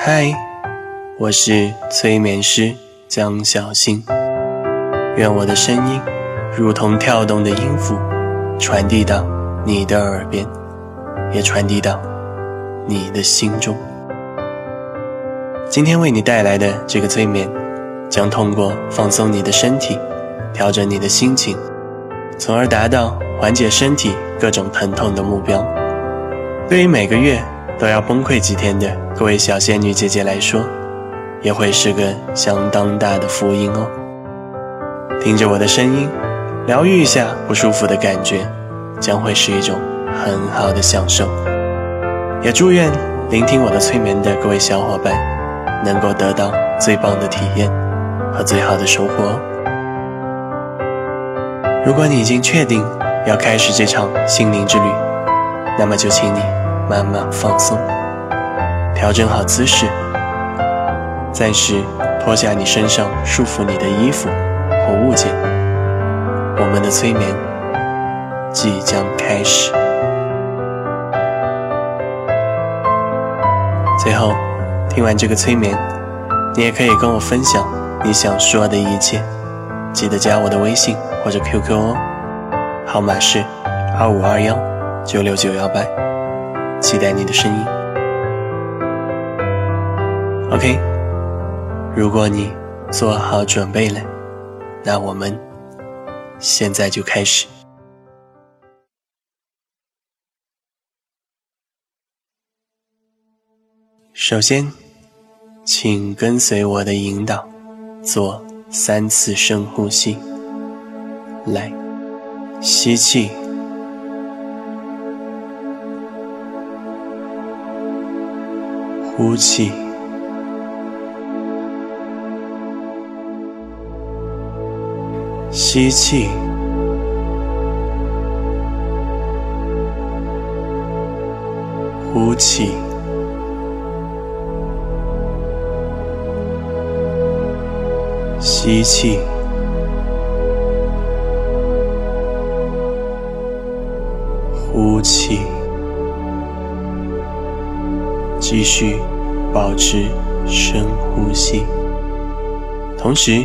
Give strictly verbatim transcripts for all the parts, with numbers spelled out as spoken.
嗨，我是催眠师江小新，愿我的声音如同跳动的音符，传递到你的耳边，也传递到你的心中。今天为你带来的这个催眠，将通过放松你的身体，调整你的心情，从而达到缓解身体各种疼痛的目标。对于每个月都要崩溃几天的各位小仙女姐姐来说，也会是个相当大的福音哦。听着我的声音，疗愈一下不舒服的感觉，将会是一种很好的享受。也祝愿聆听我的催眠的各位小伙伴，能够得到最棒的体验和最好的收获哦。如果你已经确定要开始这场心灵之旅，那么就请你慢慢放松，调整好姿势，暂时脱下你身上束缚你的衣服和物件。我们的催眠即将开始。最后，听完这个催眠，你也可以跟我分享你想说的一切，记得加我的微信或者 Q Q 哦，号码是二五二一九六九一八，期待你的声音。 OK， 如果你做好准备了，那我们现在就开始。首先，请跟随我的引导，做三次深呼吸。来，吸气，呼气，吸气，呼气，吸气，呼气，继续保持深呼吸。同时，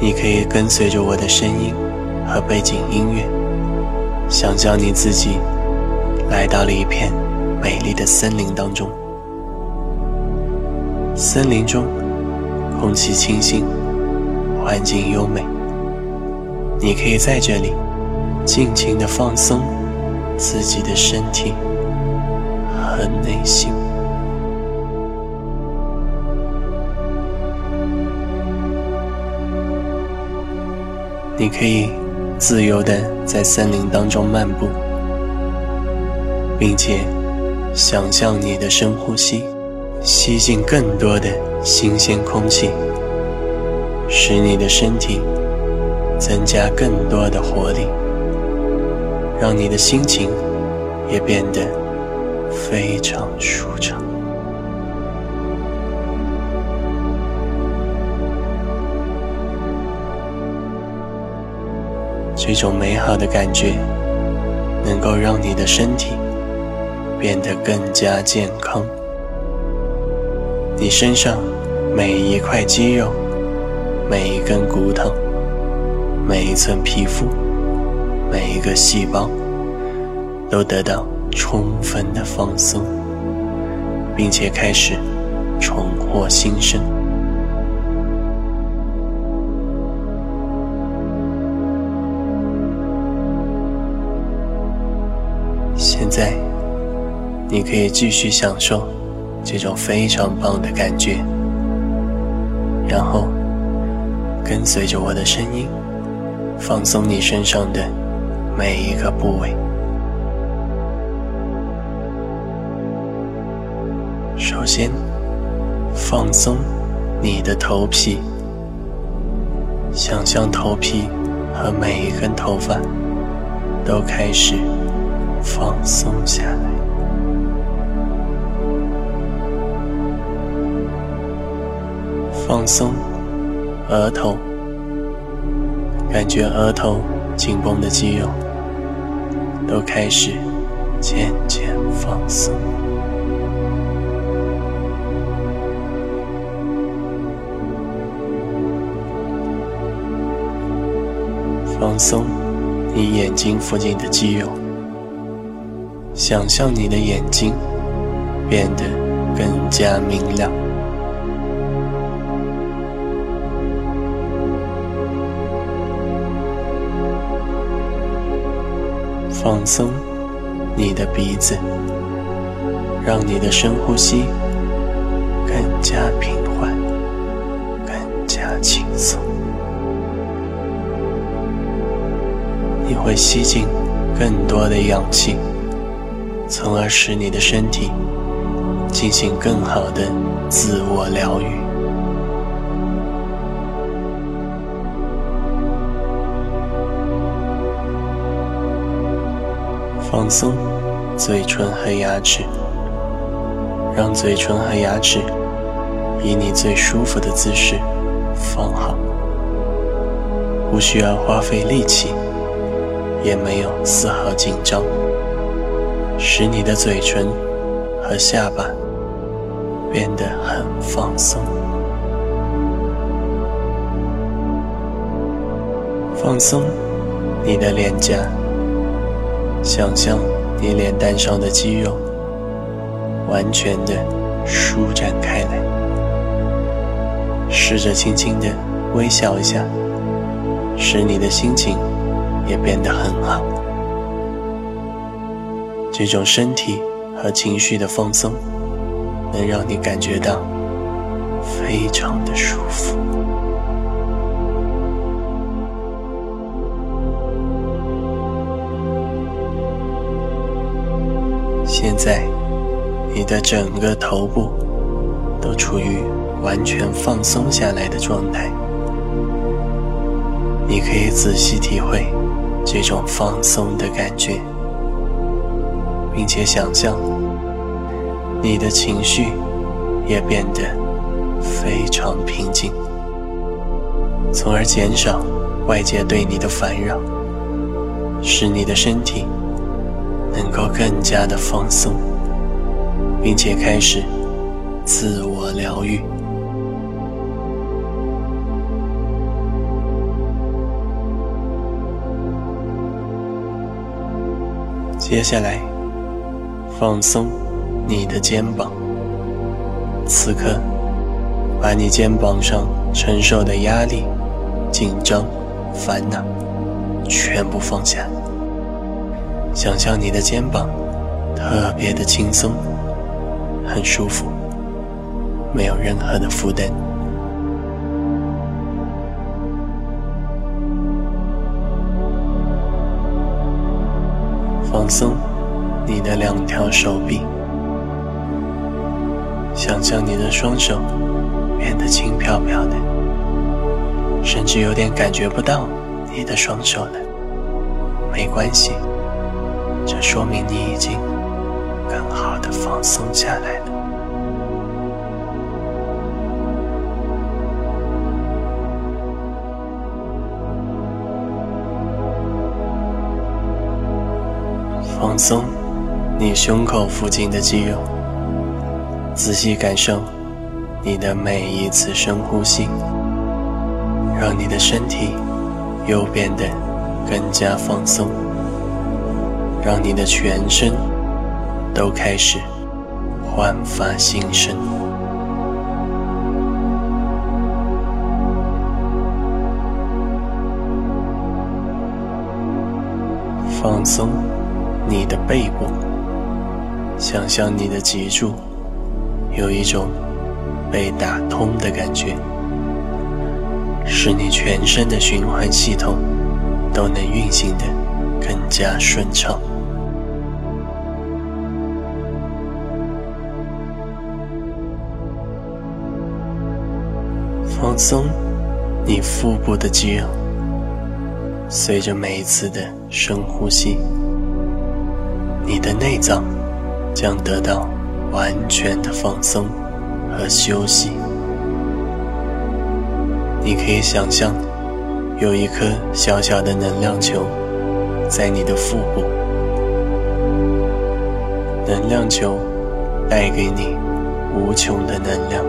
你可以跟随着我的声音和背景音乐，想象你自己来到了一片美丽的森林当中。森林中，空气清新，环境优美，你可以在这里尽情地放松自己的身体和内心。你可以自由地在森林当中漫步，并且想象你的深呼吸吸进更多的新鲜空气，使你的身体增加更多的活力，让你的心情也变得非常舒畅。这种美好的感觉能够让你的身体变得更加健康，你身上每一块肌肉，每一根骨头，每一寸皮肤，每一个细胞都得到充分的放松，并且开始重获新生。现在，你可以继续享受这种非常棒的感觉，然后跟随着我的声音，放松你身上的每一个部位。首先，放松你的头皮，想象头皮和每一根头发都开始放松下来。放松额头，感觉额头紧绷的肌肉都开始渐渐放松。放松你眼睛附近的肌肉，想象你的眼睛变得更加明亮。放松你的鼻子，让你的深呼吸更加平缓，更加轻松。你会吸进更多的氧气，从而使你的身体进行更好的自我疗愈。放松嘴唇和牙齿，让嘴唇和牙齿以你最舒服的姿势放好，不需要花费力气，也没有丝毫紧张，使你的嘴唇和下巴变得很放松。放松你的脸颊，想象你脸蛋上的肌肉完全的舒展开来，试着轻轻的微笑一下，使你的心情也变得很好。这种身体和情绪的放松能让你感觉到非常的舒服。现在你的整个头部都处于完全放松下来的状态，你可以仔细体会这种放松的感觉，并且想象你的情绪也变得非常平静，从而减少外界对你的烦扰，使你的身体能够更加的放松，并且开始自我疗愈。接下来，放松你的肩膀。此刻，把你肩膀上承受的压力、紧张、烦恼全部放下。想象你的肩膀特别的轻松，很舒服，没有任何的负担。放松你的两条手臂，想象你的双手变得轻飘飘的，甚至有点感觉不到你的双手了。没关系，这说明你已经更好的放松下来了。放松你胸口附近的肌肉，仔细感受你的每一次深呼吸，让你的身体又变得更加放松，让你的全身都开始焕发新生。放松你的背部，想象你的脊柱有一种被打通的感觉，使你全身的循环系统都能运行得更加顺畅。放松你腹部的肌肉，随着每一次的深呼吸，你的内脏将得到完全的放松和休息。你可以想象有一颗小小的能量球在你的腹部，能量球带给你无穷的能量，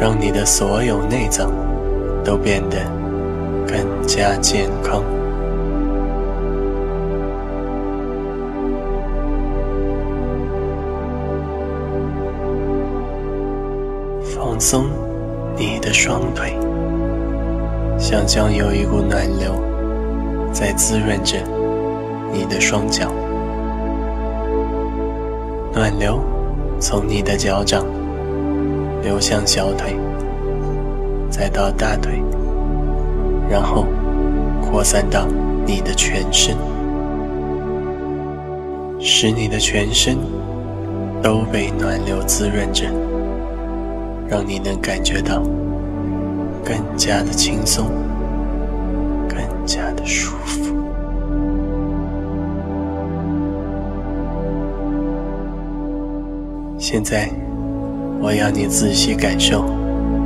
让你的所有内脏都变得更加健康。放松你的双腿，想象有一股暖流在滋润着你的双脚，暖流从你的脚掌流向小腿，再到大腿，然后扩散到你的全身，使你的全身都被暖流滋润着，让你能感觉到更加的轻松，更加的舒服。现在我要你仔细感受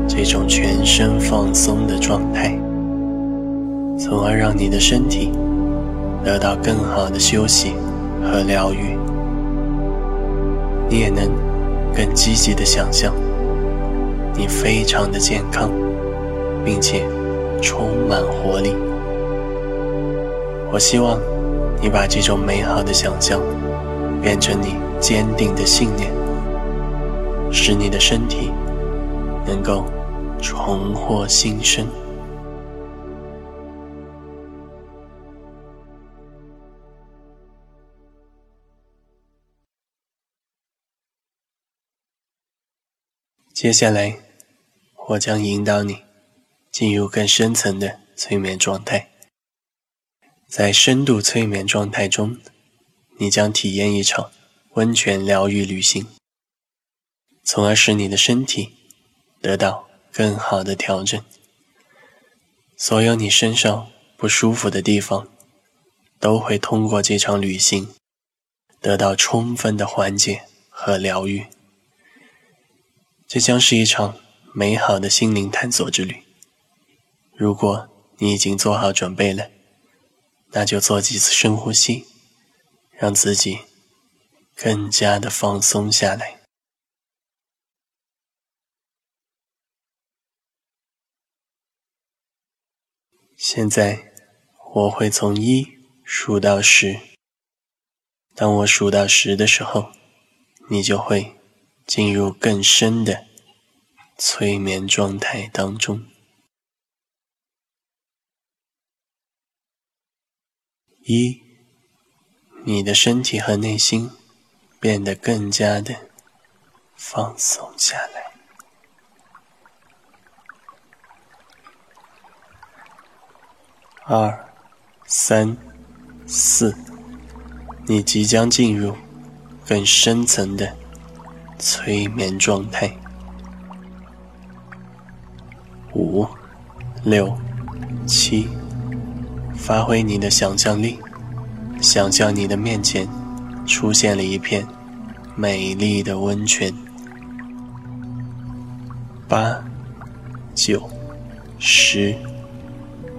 这种全身放松的状态，从而让你的身体得到更好的休息和疗愈。你也能更积极地想象你非常的健康，并且充满活力。我希望你把这种美好的想象变成你坚定的信念，使你的身体能够重获新生。接下来，我将引导你进入更深层的催眠状态。在深度催眠状态中，你将体验一场温泉疗愈旅行，从而使你的身体得到更好的调整。所有你身上不舒服的地方都会通过这场旅行得到充分的缓解和疗愈。这将是一场美好的心灵探索之旅。如果你已经做好准备了，那就做几次深呼吸，让自己更加的放松下来。现在我会从一数到十，当我数到十的时候，你就会进入更深的催眠状态当中。一，你的身体和内心变得更加的放松下来。二、三、四，你即将进入更深层的催眠状态。五、六、七，发挥你的想象力，想象你的面前出现了一片美丽的温泉。八、九、十，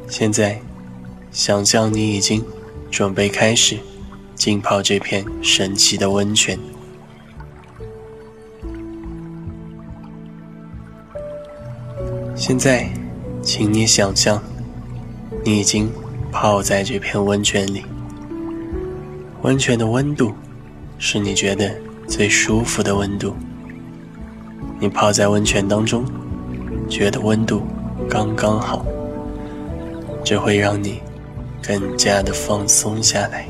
现在想象你已经准备开始浸泡这片神奇的温泉。现在请你想象你已经泡在这片温泉里，温泉的温度是你觉得最舒服的温度，你泡在温泉当中，觉得温度刚刚好，这会让你更加的放松下来。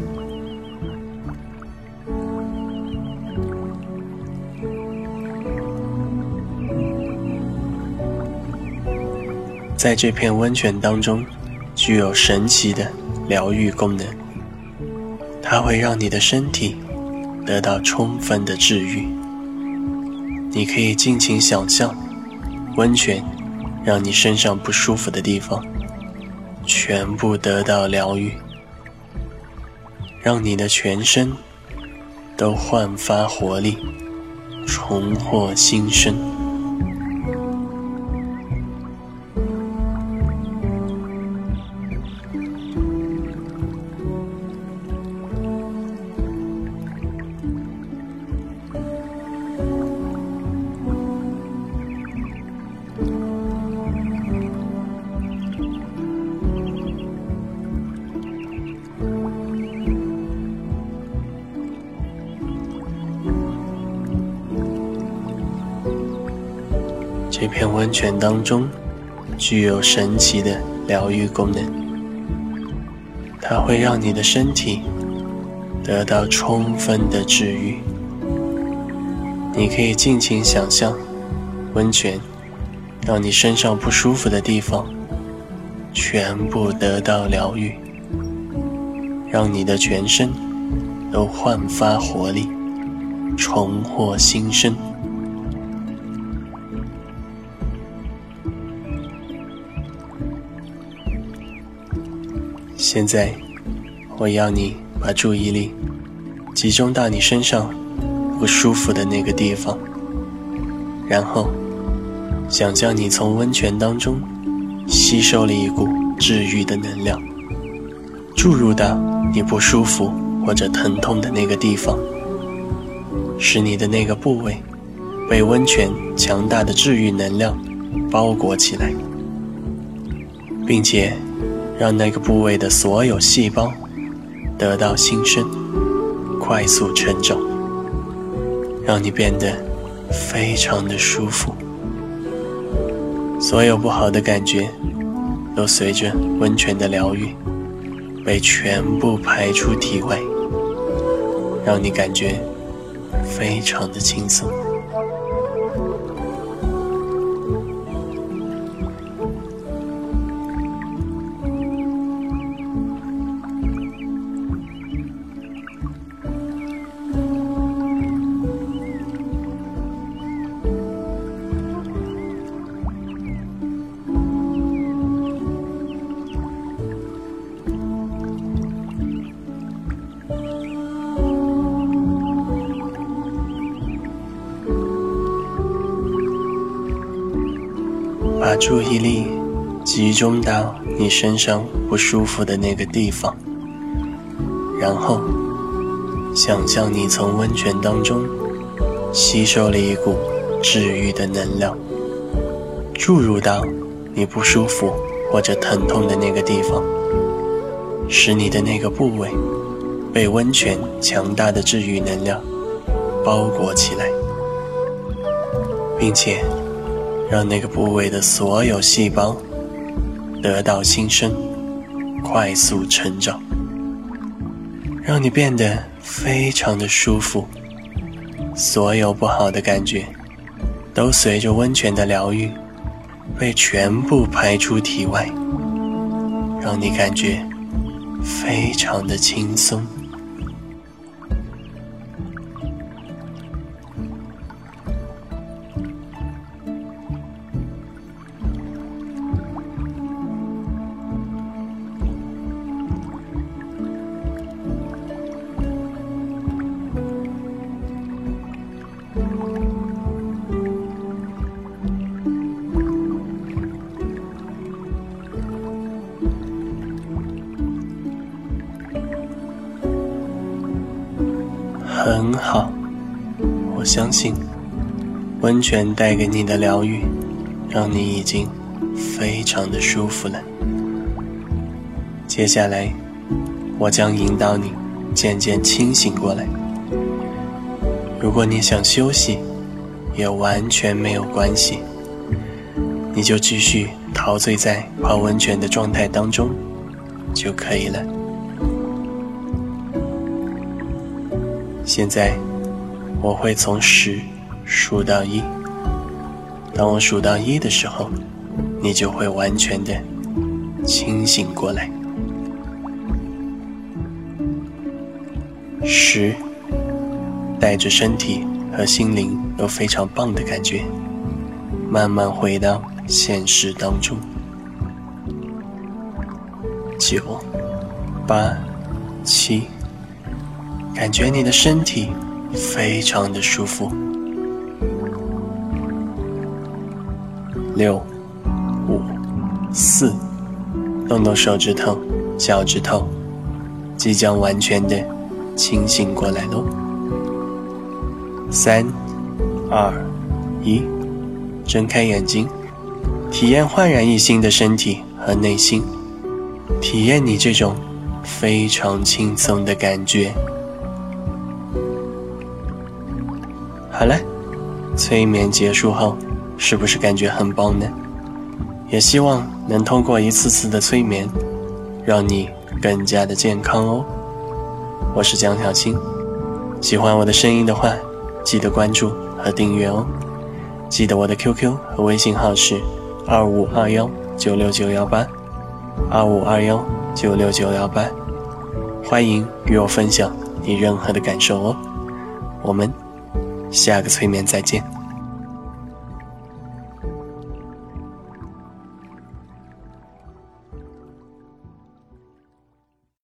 在这片温泉当中，具有神奇的疗愈功能，它会让你的身体得到充分的治愈。你可以尽情想象，温泉让你身上不舒服的地方全部得到疗愈，让你的全身都焕发活力，重获新生。这片温泉当中具有神奇的疗愈功能，它会让你的身体得到充分的治愈。你可以尽情想象温泉让你身上不舒服的地方全部得到疗愈，让你的全身都焕发活力，重获新生。现在我要你把注意力集中到你身上不舒服的那个地方，然后想象你从温泉当中吸收了一股治愈的能量，注入到你不舒服或者疼痛的那个地方，使你的那个部位被温泉强大的治愈能量包裹起来，并且让那个部位的所有细胞得到新生，快速成长，让你变得非常的舒服。所有不好的感觉都随着温泉的疗愈被全部排出体外，让你感觉非常的轻松。把注意力集中到你身上不舒服的那个地方，然后想象你从温泉当中吸收了一股治愈的能量，注入到你不舒服或者疼痛的那个地方，使你的那个部位被温泉强大的治愈能量包裹起来，并且让那个部位的所有细胞得到新生，快速成长，让你变得非常的舒服。所有不好的感觉都随着温泉的疗愈被全部排出体外，让你感觉非常的轻松。很好，我相信温泉带给你的疗愈让你已经非常的舒服了。接下来我将引导你渐渐清醒过来，如果你想休息也完全没有关系，你就继续陶醉在泡温泉的状态当中就可以了。现在我会从十数到一，当我数到一的时候，你就会完全的清醒过来。十，带着身体和心灵都非常棒的感觉，慢慢回到现实当中。九，八，七，感觉你的身体非常的舒服。六，五，四，动动手指头、脚趾头，即将完全的清醒过来喽。三，二，一，睁开眼睛，体验焕然一新的身体和内心，体验你这种非常轻松的感觉。好了，催眠结束后，是不是感觉很棒呢？也希望能通过一次次的催眠，让你更加的健康哦。我是蒋小青，喜欢我的声音的话，记得关注和订阅哦。记得我的 Q Q 和微信号是二五二一九六九一八 二五二一九六九一八，欢迎与我分享你任何的感受哦。我们下个催眠再见。